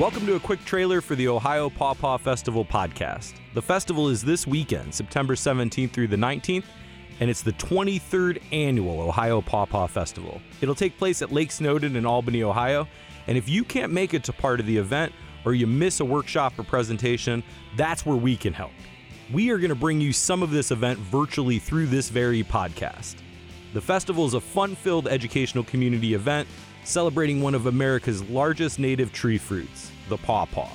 Welcome to a quick trailer for the Ohio Pawpaw Festival podcast. The festival is this weekend, September 17th through the 19th, and it's the 23rd annual Ohio Pawpaw Festival. It'll take place at Lake Snowden in Albany, Ohio, and if you can't make it to part of the event or you miss a workshop or presentation, that's where we can help. We are going to bring you some of this event virtually through this very podcast. The festival is a fun-filled educational community event celebrating one of America's largest native tree fruits, the pawpaw.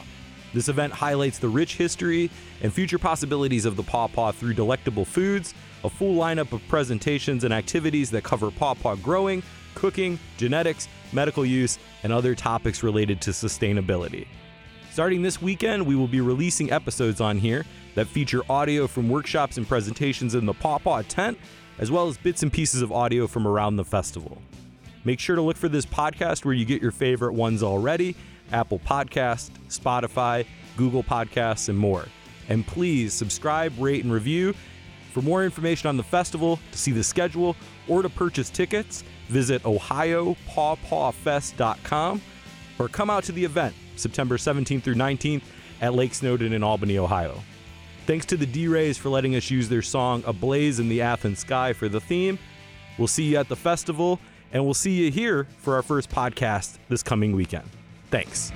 This event highlights the rich history and future possibilities of the pawpaw through delectable foods, a full lineup of presentations and activities that cover pawpaw growing, cooking, genetics, medical use, and other topics related to sustainability. Starting this weekend, we will be releasing episodes on here that feature audio from workshops and presentations in the pawpaw tent, as well as bits and pieces of audio from around the festival. Make sure to look for this podcast where you get your favorite ones already: Apple Podcasts, Spotify, Google Podcasts, and more. And please subscribe, rate, and review. For more information on the festival, to see the schedule, or to purchase tickets, visit ohiopawpawfest.com or come out to the event September 17th through 19th at Lake Snowden in Albany, Ohio. Thanks to the D-Rays for letting us use their song "A Blaze in the Athens Sky" for the theme. We'll see you at the festival, and we'll see you here for our first podcast this coming weekend. Thanks.